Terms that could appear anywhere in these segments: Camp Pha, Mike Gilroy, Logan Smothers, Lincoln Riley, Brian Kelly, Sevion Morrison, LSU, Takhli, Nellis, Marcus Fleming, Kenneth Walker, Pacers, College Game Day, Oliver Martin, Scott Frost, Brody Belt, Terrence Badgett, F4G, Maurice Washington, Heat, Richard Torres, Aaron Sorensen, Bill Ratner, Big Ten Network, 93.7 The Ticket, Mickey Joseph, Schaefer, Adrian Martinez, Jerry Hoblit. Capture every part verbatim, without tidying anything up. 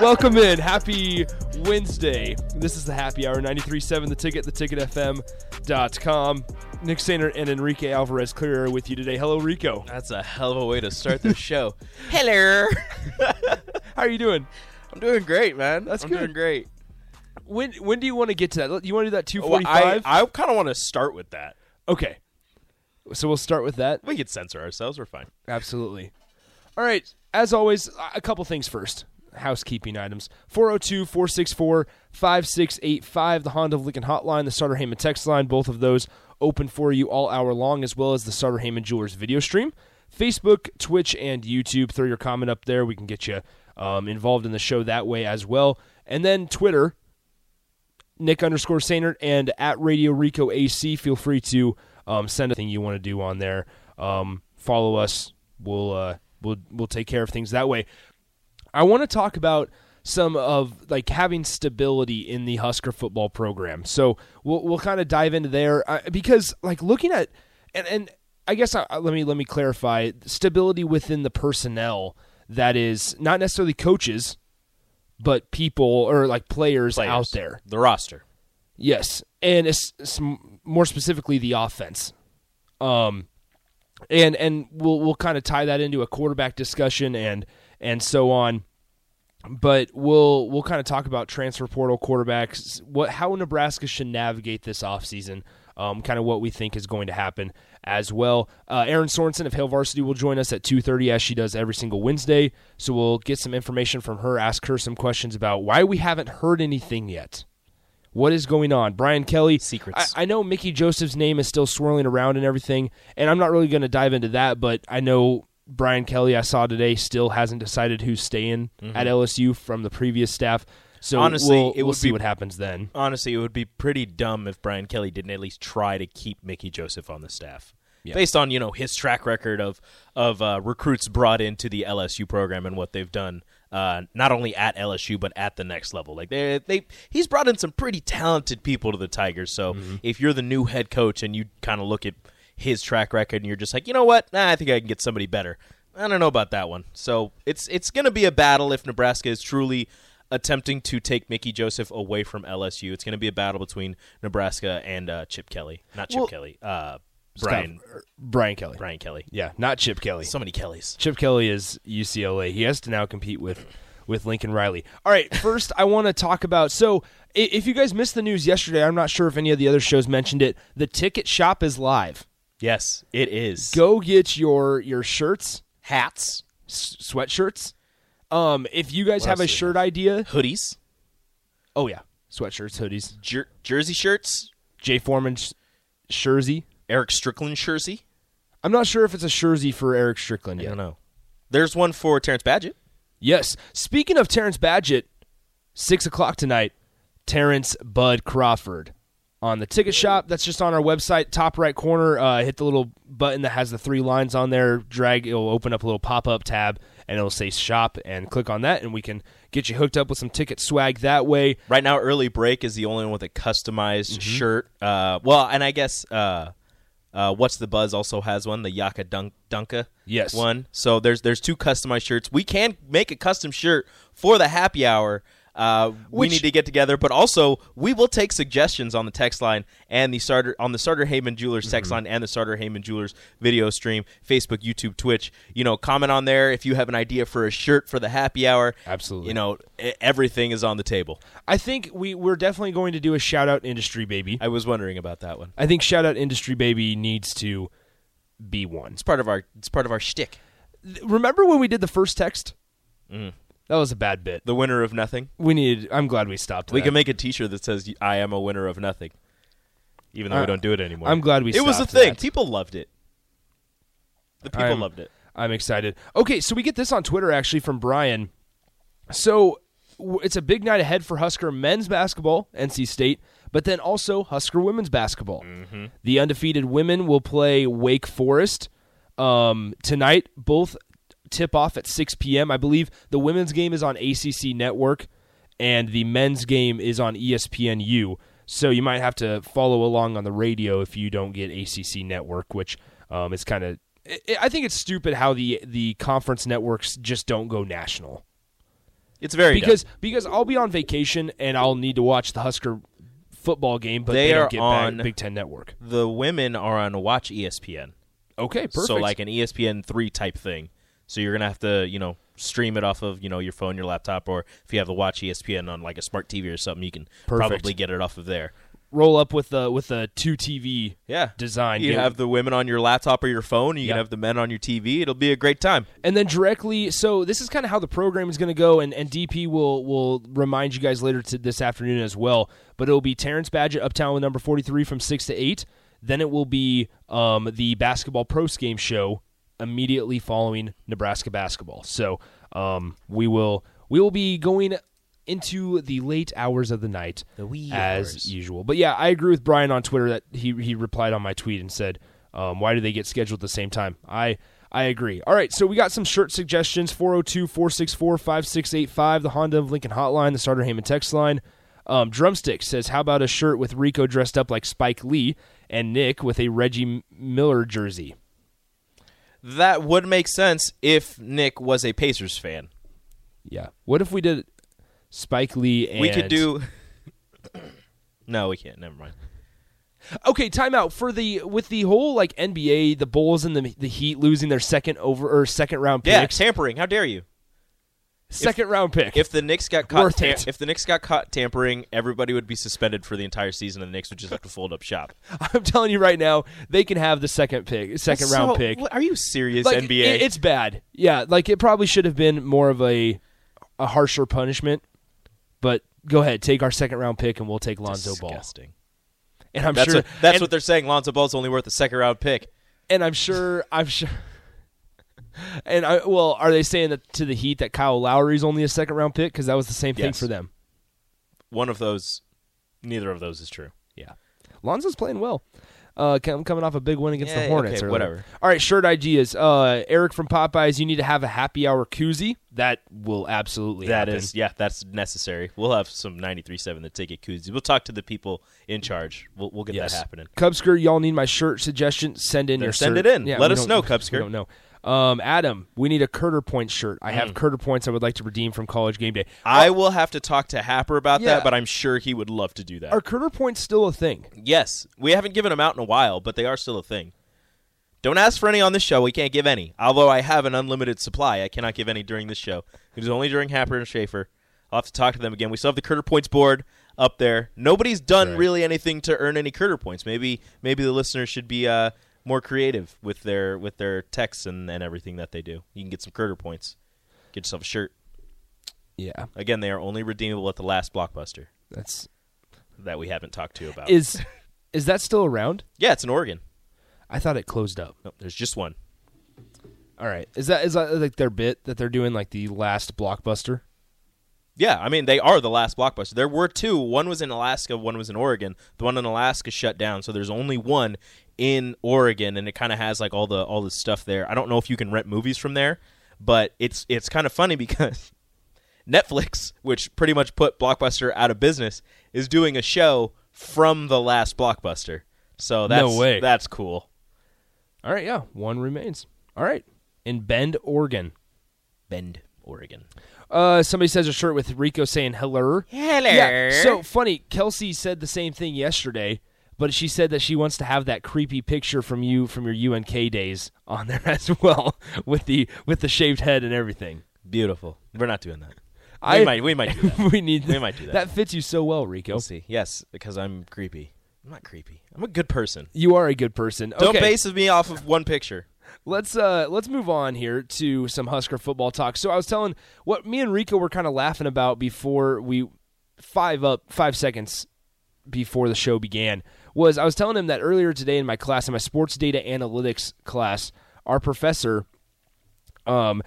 Welcome in. Happy Wednesday. This is the Happy Hour, ninety-three point seven The Ticket, the ticket f m dot com. Nick Sainert and Enrique Alvarez Cleary are with you today. Hello, Rico. That's a hell of a way to start this show. Hello. How are you doing? I'm doing great, man. That's I'm good. I'm doing great. When when do you want to get to that? You want to do that two forty-five? Well, I, I kind of want to start with that. Okay. So we'll start with that. We can censor ourselves. We're fine. Absolutely. All right. As always, a couple things first. Housekeeping items. four oh two, four six four, five six eight five, the Honda of Lincoln hotline, the Sutter Heyman text line, both of those open for you all hour long, as well as the Sutter Heyman Jewelers video stream. Facebook, Twitch, and YouTube. Throw your comment up there. We can get you um, involved in the show that way as well. And then Twitter, Nick underscore Sainert and at Radio Rico A C. Feel free to um, send anything you want to do on there. Um, follow us. We'll, uh, we'll, we'll take care of things that way. I want to talk about some of like having stability in the Husker football program. So we'll we'll kind of dive into there uh, because like looking at and and I guess I, let me let me clarify stability within the personnel that is not necessarily coaches, but people or like players, players. out there, the roster. Yes, and it's, it's more specifically the offense. Um, and and we'll we'll kind of tie that into a quarterback discussion and. And so on, but we'll we'll kind of talk about transfer portal quarterbacks, what how Nebraska should navigate this offseason, um, kind of what we think is going to happen as well. Uh, Aaron Sorensen of Hale Varsity will join us at two thirty as she does every single Wednesday, so we'll get some information from her, ask her some questions about why we haven't heard anything yet. What is going on? Brian Kelly. Secrets. I, I know Mickey Joseph's name is still swirling around and everything, and I'm not really going to dive into that, but I know Brian Kelly, I saw today, still hasn't decided who's staying mm-hmm. at L S U from the previous staff. So honestly, we'll, it we'll would see be, what happens then. Honestly, it would be pretty dumb if Brian Kelly didn't at least try to keep Mickey Joseph on the staff, yeah. based on you know his track record of of uh, recruits brought into the L S U program and what they've done, uh, not only at L S U but at the next level. Like they they he's brought in some pretty talented people to the Tigers. So mm-hmm. if you're the new head coach and you kind of look at his track record, and you're just like, you know what? Nah, I think I can get somebody better. I don't know about that one. So it's it's going to be a battle if Nebraska is truly attempting to take Mickey Joseph away from L S U. It's going to be a battle between Nebraska and uh, Chip Kelly. Not Chip well, Kelly. Uh, Brian Scott, Brian Kelly. Brian Kelly. Yeah, not Chip Kelly. So many Kellys. Chip Kelly is U C L A. He has to now compete with, with Lincoln Riley. All right, first I want to talk about... So if you guys missed the news yesterday, I'm not sure if any of the other shows mentioned it, the ticket shop is live. Yes, it is. Go get your your shirts, hats, s- sweatshirts. Um, if you guys what have a shirt idea, hoodies. Oh yeah, sweatshirts, hoodies, Jer- jersey shirts, Jay Foreman's jersey, Eric Strickland's jersey. I'm not sure if it's a jersey for Eric Strickland yet. I don't know. There's one for Terrence Badgett. Yes. Speaking of Terrence Badgett, six o'clock tonight. Terrence Bud Crawford. On the ticket shop, that's just on our website, top right corner. Uh, hit the little button that has the three lines on there. Drag, it'll open up a little pop-up tab, and it'll say shop, and click on that, and we can get you hooked up with some ticket swag that way. Right now, Early Break is the only one with a customized mm-hmm. shirt. Uh, well, and I guess uh, uh, What's the Buzz also has one, the Yaka Dunk- Dunka yes. one. So there's there's two customized shirts. We can make a custom shirt for the Happy Hour. Uh, Which, we need to get together, but also we will take suggestions on the text line and the starter on the Sutter Heyman Jewelers text mm-hmm. line and the Sutter Heyman Jewelers video stream, Facebook, YouTube, Twitch. You know, comment on there if you have an idea for a shirt for the Happy Hour. Absolutely, you know, everything is on the table. I think we we're definitely going to do a shout out Industry Baby. I was wondering about that one. I think shout out Industry Baby needs to be one. It's part of our it's part of our shtick. Remember when we did the first text? Mm. That was a bad bit. The winner of nothing? We needed. I'm glad we stopped We that. Can make a T-shirt that says, I am a winner of nothing, even though uh, we don't do it anymore. I'm glad we it stopped It was a thing. That. People loved it. The people I'm, loved it. I'm excited. Okay, so we get this on Twitter, actually, from Brian. So it's a big night ahead for Husker men's basketball, N C State, but then also Husker women's basketball. Mm-hmm. The undefeated women will play Wake Forest um, tonight. Both tip off at six p.m. I believe the women's game is on A C C Network, and the men's game is on E S P N U. So you might have to follow along on the radio if you don't get A C C Network, which um, is kind of... I think it's stupid how the, the conference networks just don't go national. It's very because dumb. because I'll be on vacation and I'll need to watch the Husker football game, but they, they don't get on Big Ten Network. The women are on Watch E S P N. Okay, perfect. So like an E S P N three type thing. So you're gonna have to, you know, stream it off of, you know, your phone, your laptop, or if you have the Watch E S P N on like a smart T V or something, you can perfect. probably get it off of there. Roll up with the with a two T V yeah. design. You, you have the women on your laptop or your phone. You yep. can have the men on your T V. It'll be a great time. And then directly, so this is kind of how the program is going to go, and, and D P will will remind you guys later to this afternoon as well. But it'll be Terrence Badgett Uptown with number forty-three from six to eight. Then it will be um, the basketball post game show immediately following Nebraska basketball. So um, we will we will be going into the late hours of the night the wee as hours. usual. But yeah, I agree with Brian on Twitter that he he replied on my tweet and said, um, why do they get scheduled at the same time? I I agree. All right, so we got some shirt suggestions, four oh two, four six four, five six eight five, the Honda of Lincoln hotline, the Sutter Heyman text line. Um, Drumstick says, how about a shirt with Rico dressed up like Spike Lee and Nick with a Reggie Miller jersey? That would make sense if Nick was a Pacers fan. Yeah. What if we did... Spike Lee and... We could do... No, we can't. Never mind. Okay, timeout. For the, with the whole like N B A, the Bulls and the the Heat losing their second over or second round picks. Yeah, tampering. How dare you? Second if, round pick. If the Knicks got caught tam- if the Knicks got caught tampering, everybody would be suspended for the entire season, and the Knicks would just have to fold up shop. I'm telling you right now, they can have the second pick, second so, round pick. What, are you serious, like, N B A? It, it's bad. Yeah, like it probably should have been more of a a harsher punishment. But go ahead, take our second round pick, and we'll take Lonzo Disgusting. Ball. And I'm that's sure what, that's and, what they're saying. Lonzo Ball's only worth a second round pick. And I'm sure, I'm sure. And I well, are they saying that to the Heat that Kyle Lowry's only a second round pick because that was the same yes. thing for them? One of those, neither of those is true. Yeah, Lonzo's playing well. Uh, I'm coming off a big win against yeah, the Hornets. Okay, or whatever. All right, shirt ideas. Uh, Eric from Popeyes, you need to have a happy hour koozie. That will absolutely that happen. Is, yeah, that's necessary. We'll have some ninety-three point seven The Ticket koozie. We'll talk to the people in charge. We'll, we'll get yes. that happening. Cubsker, y'all need my shirt suggestion. Send in then your send shirt. Send it in. Yeah, Let us know, Cubsker. Don't know. Um, Adam, we need a Curter Point shirt. I mm. have Curter Points I would like to redeem from College Game Day. I uh, will have to talk to Happer about yeah. that, but I'm sure he would love to do that. Are Curter Points still a thing? Yes. We haven't given them out in a while, but they are still a thing. Don't ask for any on this show. We can't give any. Although I have an unlimited supply, I cannot give any during this show. It is only during Happer and Schaefer. I'll have to talk to them again. We still have the Curter Points board up there. Nobody's done right. really anything to earn any Curter Points. Maybe maybe the listeners should be... Uh, more creative with their with their texts and, and everything that they do. You can get some Curter Points. Get yourself a shirt. Yeah. Again, they are only redeemable at the last Blockbuster. That's that we haven't talked to about. Is is that still around? Yeah, it's in Oregon. I thought it closed up. Nope, there's just one. All right. Is that is that like their bit that they're doing like the last Blockbuster? Yeah, I mean, they are the last Blockbuster. There were two. One was in Alaska, one was in Oregon. The one in Alaska shut down, so there's only one in Oregon, and it kind of has like all the all the stuff there. I don't know if you can rent movies from there, but it's it's kind of funny because Netflix, which pretty much put Blockbuster out of business, is doing a show from the last Blockbuster. So that's no way. That's cool. All right, yeah, one remains. All right, in Bend, Oregon. Bend, Oregon. Uh, somebody says a shirt with Rico saying hello. Hello. Yeah, so funny. Kelsey said the same thing yesterday. But she said that she wants to have that creepy picture from you from your U N K days on there as well with the with the shaved head and everything. Beautiful. We're not doing that. I, we might we might do that. we need we might do that. That fits you so well, Rico. We'll see. Yes, because I'm creepy. I'm not creepy. I'm a good person. You are a good person. Okay. Don't base me off of one picture. Let's uh, let's move on here to some Husker football talk. So I was telling what me and Rico were kind of laughing about before we five up five seconds before the show began was I was telling him that earlier today in my class, in my sports data analytics class, our professor, um,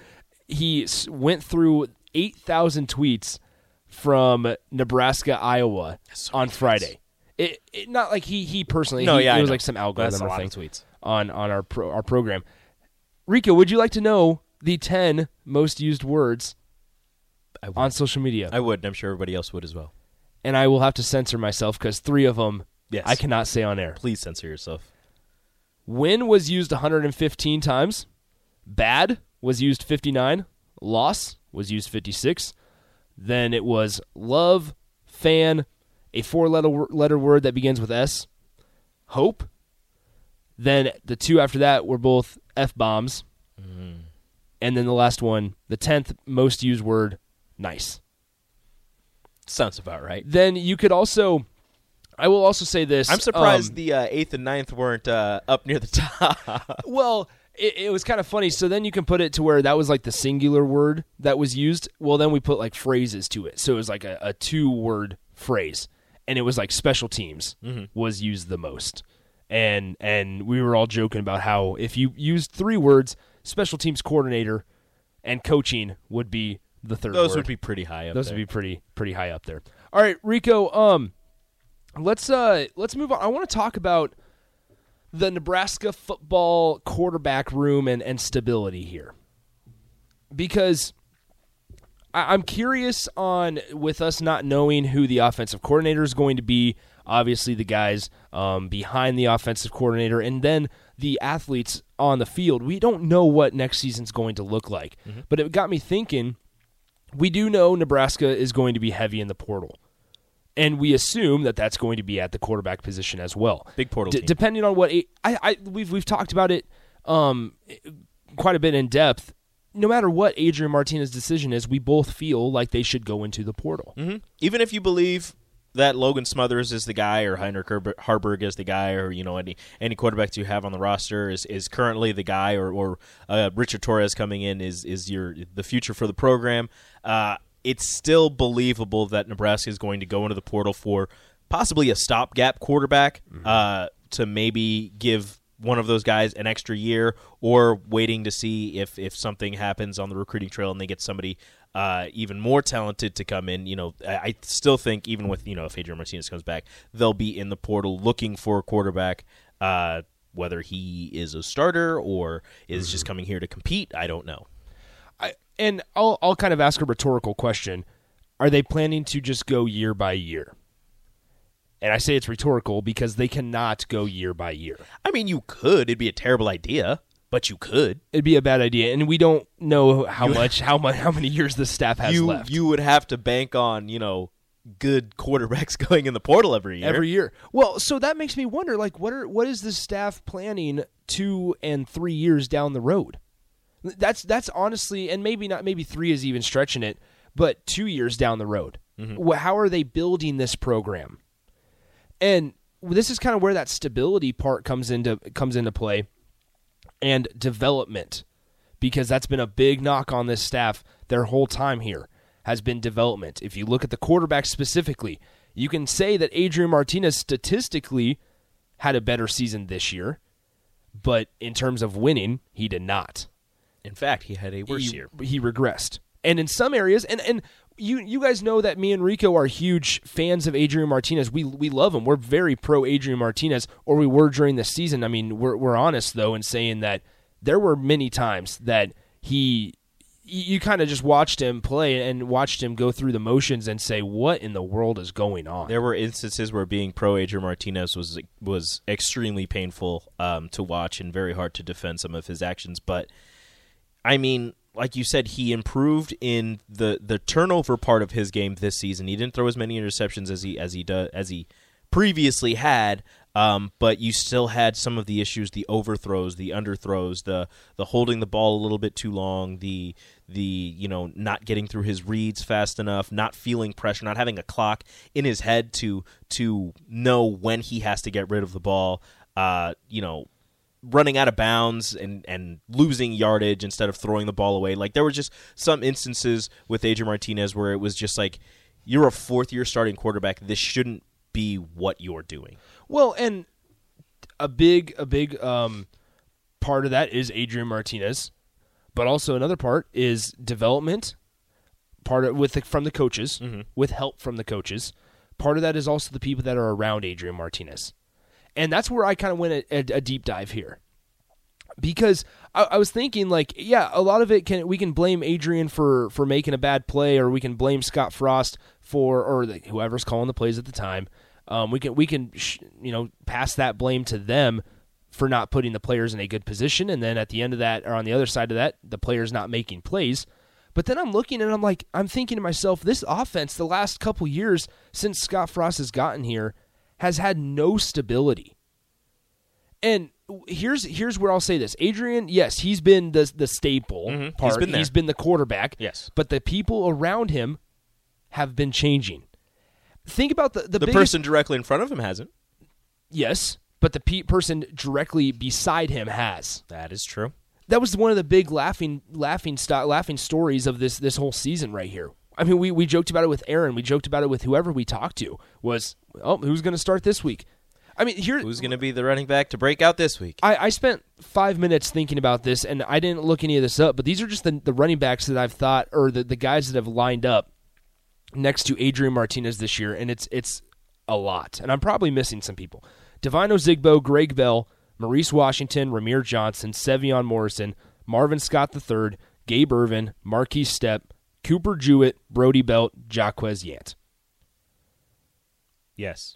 he went through eight thousand tweets from Nebraska, Iowa so on Friday. It, it not like he he personally. No, he, yeah, it was like some algorithm or thing. Tweets on on our pro, our program. Rico, would you like to know the ten most used words on social media? I would, and I'm sure everybody else would as well. And I will have to censor myself because three of them yes. I cannot say on air. Please censor yourself. Win was used one hundred fifteen times. Bad was used fifty-nine. Loss was used fifty-six. Then it was love, fan, a four-letter letter word that begins with S, hope. Then the two after that were both F-bombs. Mm. And then the last one, the tenth most used word, nice. Sounds about right. Then you could also, I will also say this. I'm surprised um, the uh, eighth and ninth weren't uh, up near the top. Well, It, it was kind of funny. So then you can put it to where that was like the singular word that was used. Well, then we put like phrases to it. So it was like a, a two-word phrase. And it was like special teams mm-hmm. was used the most. And and we were all joking about how if you used three words, special teams coordinator and coaching would be the third Those word. would be pretty high up Those there. Those would be pretty pretty high up there. All right, Rico, um, let's uh, let's move on. I want to talk about the Nebraska football quarterback room and, and stability here. Because I, I'm curious on, with us not knowing who the offensive coordinator is going to be, obviously the guys um, behind the offensive coordinator and then the athletes on the field, we don't know what next season's going to look like. Mm-hmm. But it got me thinking, we do know Nebraska is going to be heavy in the portal. And we assume that that's going to be at the quarterback position as well. Big portal D- team. Depending on what... It, I, I, we've we've talked about it um, quite a bit in depth. No matter what Adrian Martinez's decision is, we both feel like they should go into the portal. Mm-hmm. Even if you believe that Logan Smothers is the guy or Heinrich Harburg is the guy or you know any any quarterbacks you have on the roster is, is currently the guy or, or uh, Richard Torres coming in is is your the future for the program. Uh It's still believable that Nebraska is going to go into the portal for possibly a stopgap quarterback mm-hmm. uh, to maybe give one of those guys an extra year or waiting to see if, if something happens on the recruiting trail and they get somebody uh, even more talented to come in. You know, I, I still think even with, you know, if Adrian Martinez comes back, they'll be in the portal looking for a quarterback, uh, whether he is a starter or is mm-hmm. just coming here to compete. I don't know. And I'll I'll kind of ask a rhetorical question. Are they planning to just go year by year? And I say it's rhetorical because they cannot go year by year. I mean, you could. It'd be a terrible idea, but you could. It'd be a bad idea, and we don't know how much, how much, how many years the staff has you, left. You would have to bank on, you know, good quarterbacks going in the portal every year. Every year. Well, so that makes me wonder, like, what are what is the staff planning two and three years down the road? That's that's honestly, and maybe not, maybe three is even stretching it, but two years down the road. Mm-hmm. How are they building this program? And this is kind of where that stability part comes into comes into play, and development, because that's been a big knock on this staff their whole time here has been development. If you look at the quarterback specifically, you can say that Adrian Martinez statistically had a better season this year, but in terms of winning, he did not. In fact, he had a worse he, year. He regressed. And in some areas, and, and you you guys know that me and Rico are huge fans of Adrian Martinez. We we love him. We're very pro-Adrian Martinez, or we were during the season. I mean, we're we're honest, though, in saying that there were many times that he, you kind of just watched him play and watched him go through the motions and say, what in the world is going on? There were instances where being pro-Adrian Martinez was, was extremely painful um, to watch and very hard to defend some of his actions, but... I mean, like you said, he improved in the, the turnover part of his game this season. He didn't throw as many interceptions as he as he do, as he previously had, um, but you still had some of the issues: the overthrows, the underthrows, the the holding the ball a little bit too long, the the you know not getting through his reads fast enough, not feeling pressure, not having a clock in his head to to know when he has to get rid of the ball. Uh, you know. running out of bounds and, and losing yardage instead of throwing the ball away. Like, there were just some instances with Adrian Martinez where it was just like, you're a fourth-year starting quarterback. This shouldn't be what you're doing. Well, and a big a big um, part of that is Adrian Martinez, but also another part is development, part of, with the, from the coaches, mm-hmm. with help from the coaches. Part of that is also the people that are around Adrian Martinez. And that's where I kind of went a, a, a deep dive here. Because I, I was thinking, like, yeah, a lot of it can we can blame Adrian for, for making a bad play, or we can blame Scott Frost for, or the, whoever's calling the plays at the time. Um, we can we can sh- you know pass that blame to them for not putting the players in a good position, and then at the end of that, or on the other side of that, the players not making plays. But then I'm looking and I'm like, I'm thinking to myself, this offense, the last couple years since Scott Frost has gotten here, has had no stability. And here's here's where I'll say this. Adrian, yes, he's been the the staple mm-hmm. part. He's been, he's been the quarterback. Yes. But the people around him have been changing. Think about the the, the biggest, person directly in front of him hasn't. Yes, but the pe- person directly beside him has. That is true. That was one of the big laughing laughing st- laughing stories of this this whole season right here. I mean, we we joked about it with Aaron. We joked about it with whoever we talked to. Was, oh, who's going to start this week? I mean, here, who's going to be the running back to break out this week? I, I spent five minutes thinking about this, and I didn't look any of this up, but these are just the, the running backs that I've thought, or the, the guys that have lined up next to Adrian Martinez this year, and it's it's a lot. And I'm probably missing some people. Devine Ozigbo, Greg Bell, Maurice Washington, Ramir Johnson, Sevion Morrison, Marvin Scott the third, Gabe Irvin, Marquis Stepp, Cooper Jewett, Brody Belt, Jaquez Yant. Yes.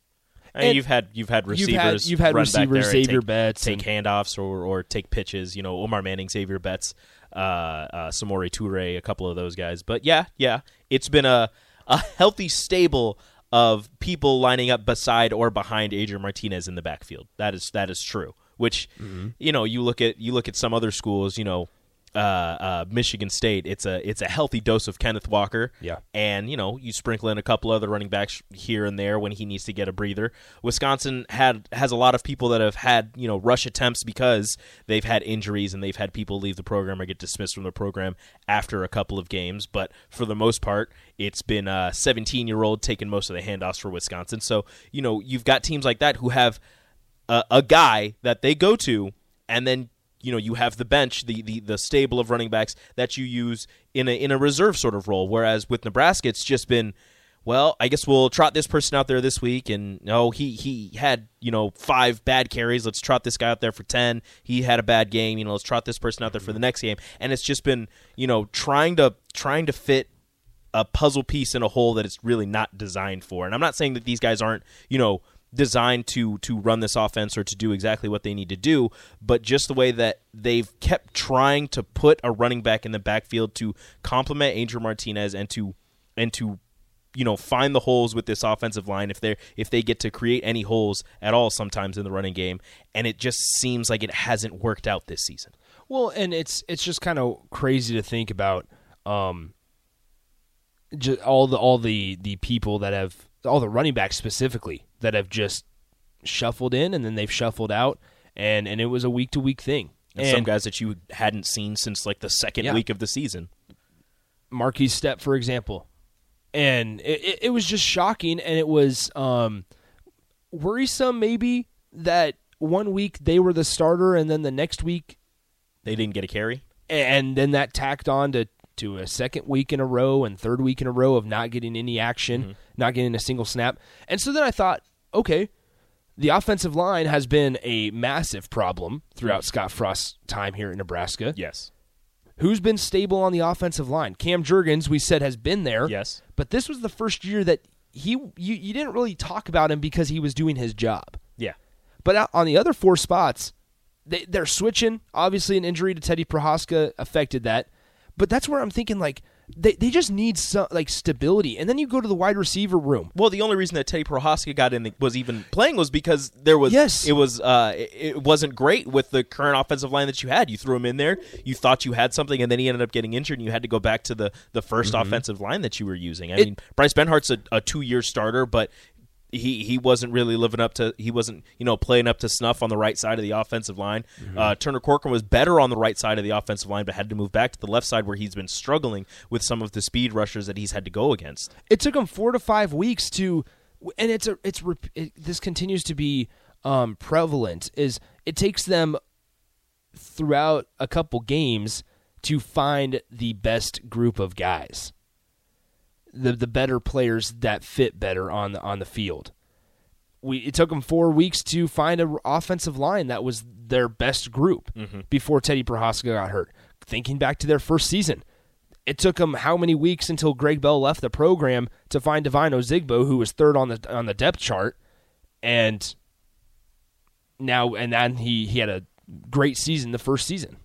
And, and you've had you've had receivers, you've had, you've had run receivers, back there Xavier take, Betts, take and, handoffs or or take pitches. You know, Omar Manning, Xavier Betts, uh, uh, Samori Touré, a couple of those guys. But yeah, yeah, it's been a a healthy stable of people lining up beside or behind Adrian Martinez in the backfield. That is that is true. Which mm-hmm. you know, you look at you look at some other schools. You know, uh, uh, Michigan State. It's a it's a healthy dose of Kenneth Walker. Yeah, and you know, you sprinkle in a couple other running backs here and there when he needs to get a breather. Wisconsin had has a lot of people that have had you know rush attempts because they've had injuries and they've had people leave the program or get dismissed from the program after a couple of games. But for the most part, it's been a seventeen-year-old taking most of the handoffs for Wisconsin. So you know, you've got teams like that who have a, a guy that they go to, and then. You know, you have the bench, the, the the stable of running backs that you use in a in a reserve sort of role. Whereas with Nebraska, it's just been, well, I guess we'll trot this person out there this week, and oh, he he had you know five bad carries. Let's trot this guy out there for ten. He had a bad game. You know, let's trot this person out there for the next game. And it's just been you know trying to trying to fit a puzzle piece in a hole that it's really not designed for. And I'm not saying that these guys aren't you know. designed to to run this offense or to do exactly what they need to do, but just the way that they've kept trying to put a running back in the backfield to complement Adrian Martinez and to and to you know find the holes with this offensive line if they if they get to create any holes at all sometimes in the running game, and it just seems like it hasn't worked out this season. Well, and it's it's just kind of crazy to think about um just all the all the the people that have all the running backs specifically that have just shuffled in and then they've shuffled out, and, and it was a week-to-week thing. And, and some guys that you hadn't seen since, like, the second yeah. week of the season. Marquis Stepp, for example. And it, it was just shocking, and it was um, worrisome maybe that one week they were the starter and then the next week they didn't get a carry. And then that tacked on to to a second week in a row and third week in a row of not getting any action, mm-hmm. not getting a single snap. And so then I thought, okay, the offensive line has been a massive problem throughout Scott Frost's time here in Nebraska. Yes. Who's been stable on the offensive line? Cam Jurgens, we said, has been there. Yes. But this was the first year that he you, you didn't really talk about him because he was doing his job. Yeah. But on the other four spots, they, they're switching. Obviously, an injury to Teddy Prochazka affected that. But that's where I'm thinking, like, they they just need some, like, stability. And then you go to the wide receiver room. Well, the only reason that Teddy Prochazka got in the, was even playing was because there was yes. it was uh, it wasn't great with the current offensive line that you had. You threw him in there, you thought you had something, and then he ended up getting injured, and you had to go back to the, the first mm-hmm. offensive line that you were using. I it, mean, Bryce Benhart's a, a two-year starter, but he he wasn't really living up to, he wasn't, you know, playing up to snuff on the right side of the offensive line. Mm-hmm. Uh, Turner Corcoran was better on the right side of the offensive line, but had to move back to the left side where he's been struggling with some of the speed rushers that he's had to go against. It took him four to five weeks to, and it's a, it's it, this continues to be um, prevalent, is it takes them throughout a couple games to find the best group of guys, the the better players that fit better on the on the field. We it took them four weeks to find an offensive line that was their best group mm-hmm. before Teddy Prochazka got hurt. Thinking back to their first season, it took them how many weeks until Greg Bell left the program to find Devine Ozigbo, who was third on the on the depth chart, and now and then he he had a great season the first season.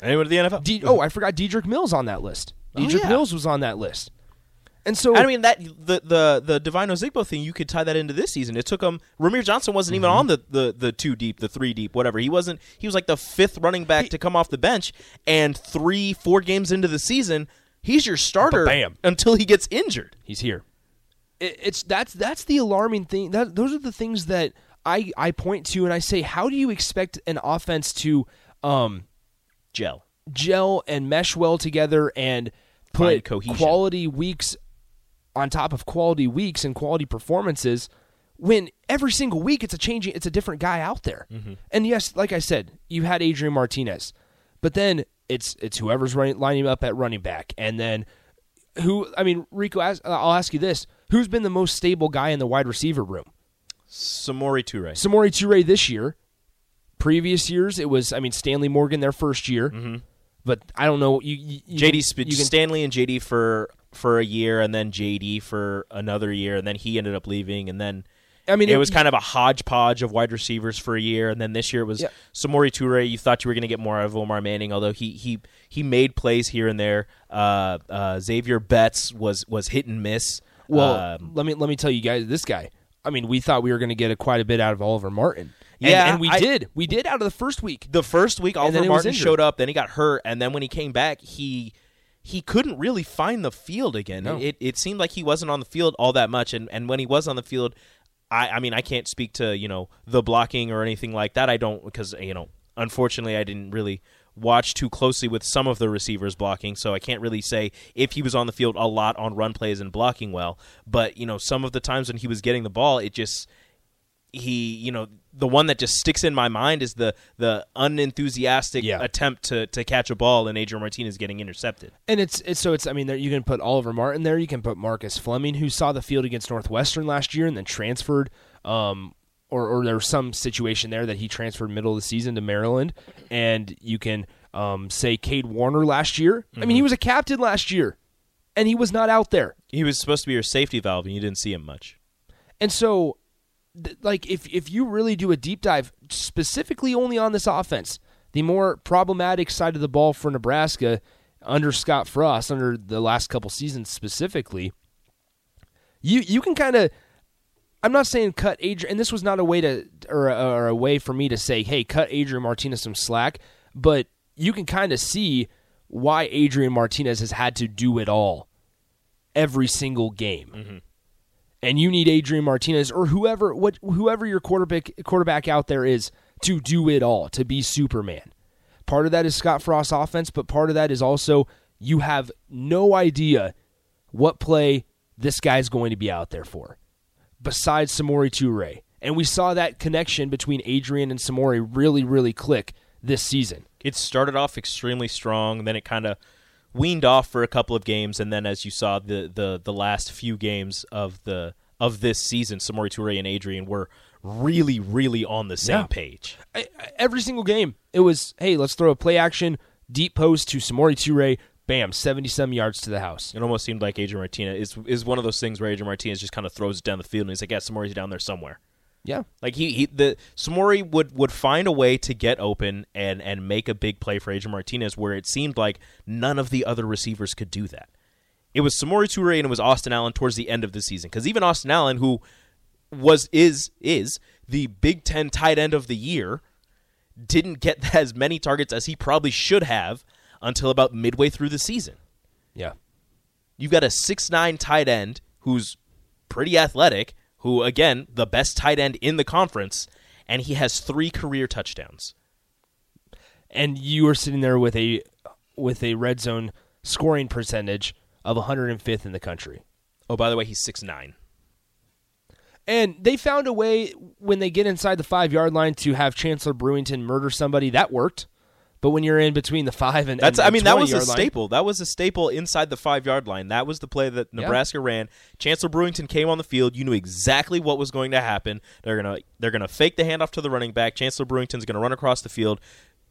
And he went to the N F L. D- oh, I forgot Dedrick Mills on that list. Dedrick oh, yeah. Mills was on that list. And so I mean that the the the Devine Ozigbo thing, you could tie that into this season. It took him. Ramir Johnson wasn't mm-hmm. even on the, the, the two deep, the three deep, whatever. He wasn't. He was like the fifth running back he, to come off the bench. And three, four games into the season, he's your starter bam. until he gets injured. He's here. It, it's that's that's the alarming thing. That, those are the things that I I point to and I say, how do you expect an offense to um, gel, gel and mesh well together and put quality weeks on top of quality weeks and quality performances, when every single week it's a changing, it's a different guy out there. Mm-hmm. And yes, like I said, you had Adrian Martinez, but then it's it's whoever's running, lining up at running back, and then who? I mean, Rico, I'll ask you this: who's been the most stable guy in the wide receiver room? Samori Touré. Samori Touré this year. Previous years, it was I mean Stanley Morgan their first year, mm-hmm. but I don't know. You, you, you J D Sp- you can, Stanley and J D for. for a year, and then J D for another year, and then he ended up leaving, and then I mean, it, it was kind of a hodgepodge of wide receivers for a year, and then this year was yeah. Samori Touré. You thought you were going to get more out of Omar Manning, although he he he made plays here and there. Uh, uh, Xavier Betts was was hit and miss. Well, um, let me let me tell you guys, this guy, I mean, we thought we were going to get a, quite a bit out of Oliver Martin. Yeah, and, and we I, did. We did out of the first week. The first week, Oliver Martin showed up, then he got hurt, and then when he came back, he... he couldn't really find the field again. No. It it seemed like he wasn't on the field all that much, and, and when he was on the field, I, I mean, I can't speak to, you know, the blocking or anything like that. I don't, because, you know, unfortunately I didn't really watch too closely with some of the receivers blocking, so I can't really say if he was on the field a lot on run plays and blocking well. But, you know, some of the times when he was getting the ball, it just... He, you know, the one that just sticks in my mind is the the unenthusiastic yeah. attempt to, to catch a ball, and Adrian Martinez getting intercepted. And it's it's so it's I mean there, you can put Oliver Martin there, you can put Marcus Fleming, who saw the field against Northwestern last year and then transferred, um or or there was some situation there that he transferred middle of the season to Maryland, and you can um say Cade Warner last year. Mm-hmm. I mean, he was a captain last year, and he was not out there. He was supposed to be your safety valve, and you didn't see him much. And so. Like, if, if you really do a deep dive specifically only on this offense, the more problematic side of the ball for Nebraska under Scott Frost, under the last couple seasons specifically, you you can kind of, I'm not saying cut Adrian, and this was not a way to, or a, or a way for me to say, hey, cut Adrian Martinez some slack, but you can kind of see why Adrian Martinez has had to do it all every single game. Mm-hmm. And you need Adrian Martinez or whoever what whoever your quarterback quarterback out there is to do it all, to be Superman. Part of that is Scott Frost's offense, but part of that is also you have no idea what play this guy's going to be out there for, besides Samori Touré. And we saw that connection between Adrian and Samori really, really click this season. It started off extremely strong, then it kind of weaned off for a couple of games, and then as you saw the the, the last few games of the of this season, Samori Touré and Adrian were really, really on the same yeah. page. I, every single game, it was, hey, let's throw a play action, deep post to Samori Touré, bam, seventy-some yards to the house. It almost seemed like Adrian Martinez is is one of those things where Adrian Martinez just kind of throws it down the field, and he's like, yeah, Samori's down there somewhere. Yeah. Like he, he the Samori would, would find a way to get open and, and make a big play for Adrian Martinez, where it seemed like none of the other receivers could do that. It was Samori Touré and it was Austin Allen towards the end of the season. Because even Austin Allen, who was is is the Big Ten tight end of the year, didn't get as many targets as he probably should have until about midway through the season. Yeah. You've got a six nine tight end who's pretty athletic, who, again, the best tight end in the conference, and he has three career touchdowns. And you are sitting there with a with a red zone scoring percentage of one hundred fifth in the country. Oh, by the way, he's six nine. And they found a way when they get inside the five-yard line to have Chancellor Brewington murder somebody. That worked. But when you're in between the five and that's, and I mean, that was a staple. Line. That was a staple inside the five-yard line. That was the play that Nebraska yeah. ran. Chancellor Brewington came on the field. You knew exactly what was going to happen. They're gonna they're gonna fake the handoff to the running back. Chancellor Brewington's gonna run across the field,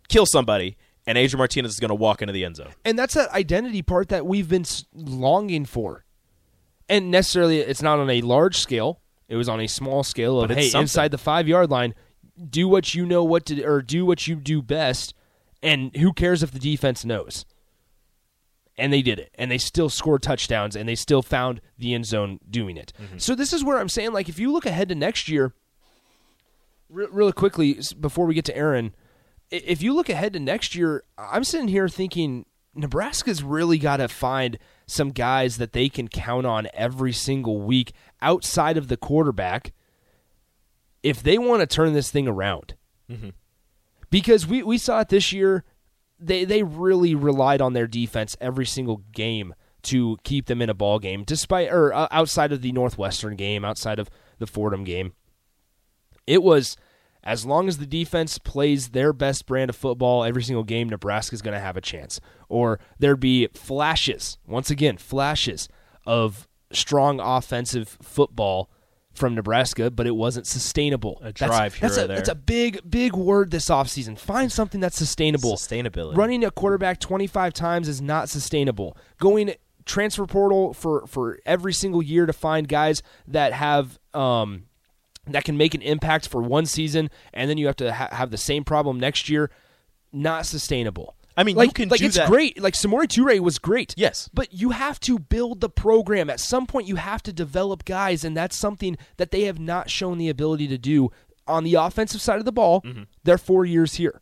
kill somebody, and Adrian Martinez is gonna walk into the end zone. And that's that identity part that we've been longing for. And necessarily, it's not on a large scale. It was on a small scale of hey, something. Inside the five-yard line, do what you know what to, or do what you do best. And who cares if the defense knows? And they did it. And they still scored touchdowns, and they still found the end zone doing it. Mm-hmm. So this is where I'm saying, like, if you look ahead to next year, re- really quickly, before we get to Aaron, if you look ahead to next year, I'm sitting here thinking Nebraska's really got to find some guys that they can count on every single week outside of the quarterback if they want to turn this thing around. Mm-hmm. Because we, we saw it this year, they they really relied on their defense every single game to keep them in a ball game, despite or uh, outside of the Northwestern game, outside of the Fordham game. It was as long as the defense plays their best brand of football every single game, Nebraska's going to have a chance. Or there'd be flashes, once again, flashes of strong offensive football from Nebraska, but it wasn't sustainable. A drive that's, here that's or a, there. That's a big, big word this offseason. Find something that's sustainable. Sustainability. Running a quarterback twenty-five times is not sustainable. Going transfer portal for, for every single year to find guys that have um, that can make an impact for one season, and then you have to ha- have the same problem next year, not sustainable. I mean, like, you can like do it's that. Great. Like, Samori Touré was great. Yes. But you have to build the program. At some point, you have to develop guys, and that's something that they have not shown the ability to do on the offensive side of the ball. Mm-hmm. They're four years here.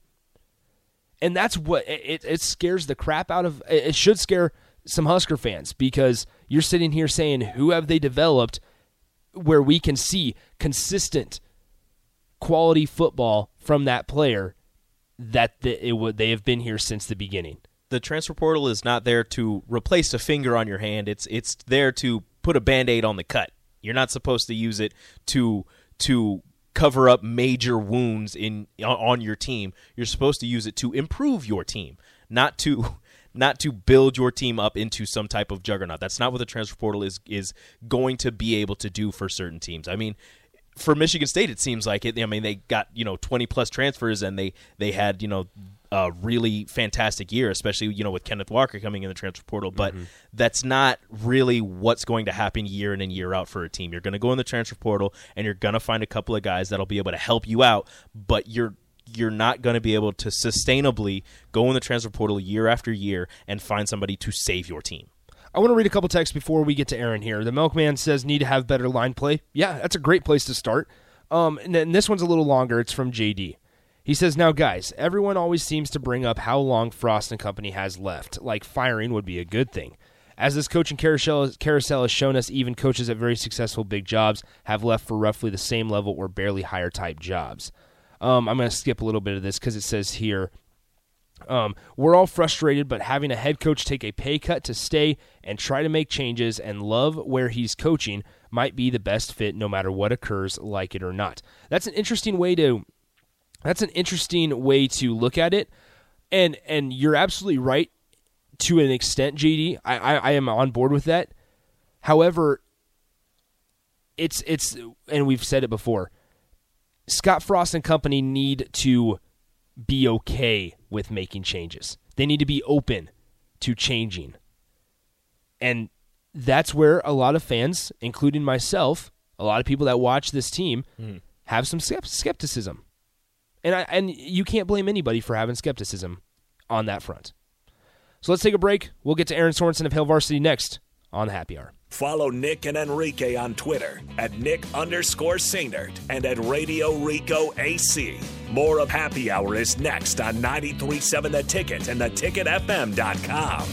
And that's what it, it scares the crap out of. It should scare some Husker fans because you're sitting here saying, who have they developed where we can see consistent quality football from that player that the, it would, they have been here since the beginning. The transfer portal is not there to replace a finger on your hand. It's it's there to put a Band-Aid on the cut. You're not supposed to use it to to cover up major wounds in on your team. You're supposed to use it to improve your team, not to not to build your team up into some type of juggernaut. That's not what the transfer portal is is going to be able to do for certain teams. I mean, for Michigan State, it seems like it. I mean, they got, you know, twenty plus transfers, and they they had, you know, a really fantastic year, especially, you know, with Kenneth Walker coming in the transfer portal. But mm-hmm. that's not really what's going to happen year in and year out for a team. You're going to go in the transfer portal, and you're going to find a couple of guys that'll be able to help you out, but you're you're not going to be able to sustainably go in the transfer portal year after year and find somebody to save your team. I want to read a couple texts before we get to Aaron here. The Milkman says, need to have better line play. Yeah, that's a great place to start. Um, and then this one's a little longer. It's from J D. He says, now, guys, everyone always seems to bring up how long Frost and company has left. Like, firing would be a good thing. As this coaching carousel, carousel has shown us, even coaches at very successful big jobs have left for roughly the same level or barely higher-type jobs. Um, I'm going to skip a little bit of this because it says here, Um, we're all frustrated, but having a head coach take a pay cut to stay and try to make changes and love where he's coaching might be the best fit no matter what occurs, like it or not. That's an interesting way to that's an interesting way to look at it. And and you're absolutely right to an extent, J D. I, I, I am on board with that. However, it's it's and we've said it before, Scott Frost and company need to be okay with making changes. They need to be open to changing. And that's where a lot of fans, including myself, a lot of people that watch this team, mm. have some skepticism. And I, and you can't blame anybody for having skepticism on that front. So let's take a break. We'll get to Aaron Sorensen of Hale Varsity next on the Happy Hour. Follow Nick and Enrique on Twitter at Nick underscore Sainert and at Radio Rico A C. More of Happy Hour is next on ninety-three point seven The Ticket and the ticket f m dot com.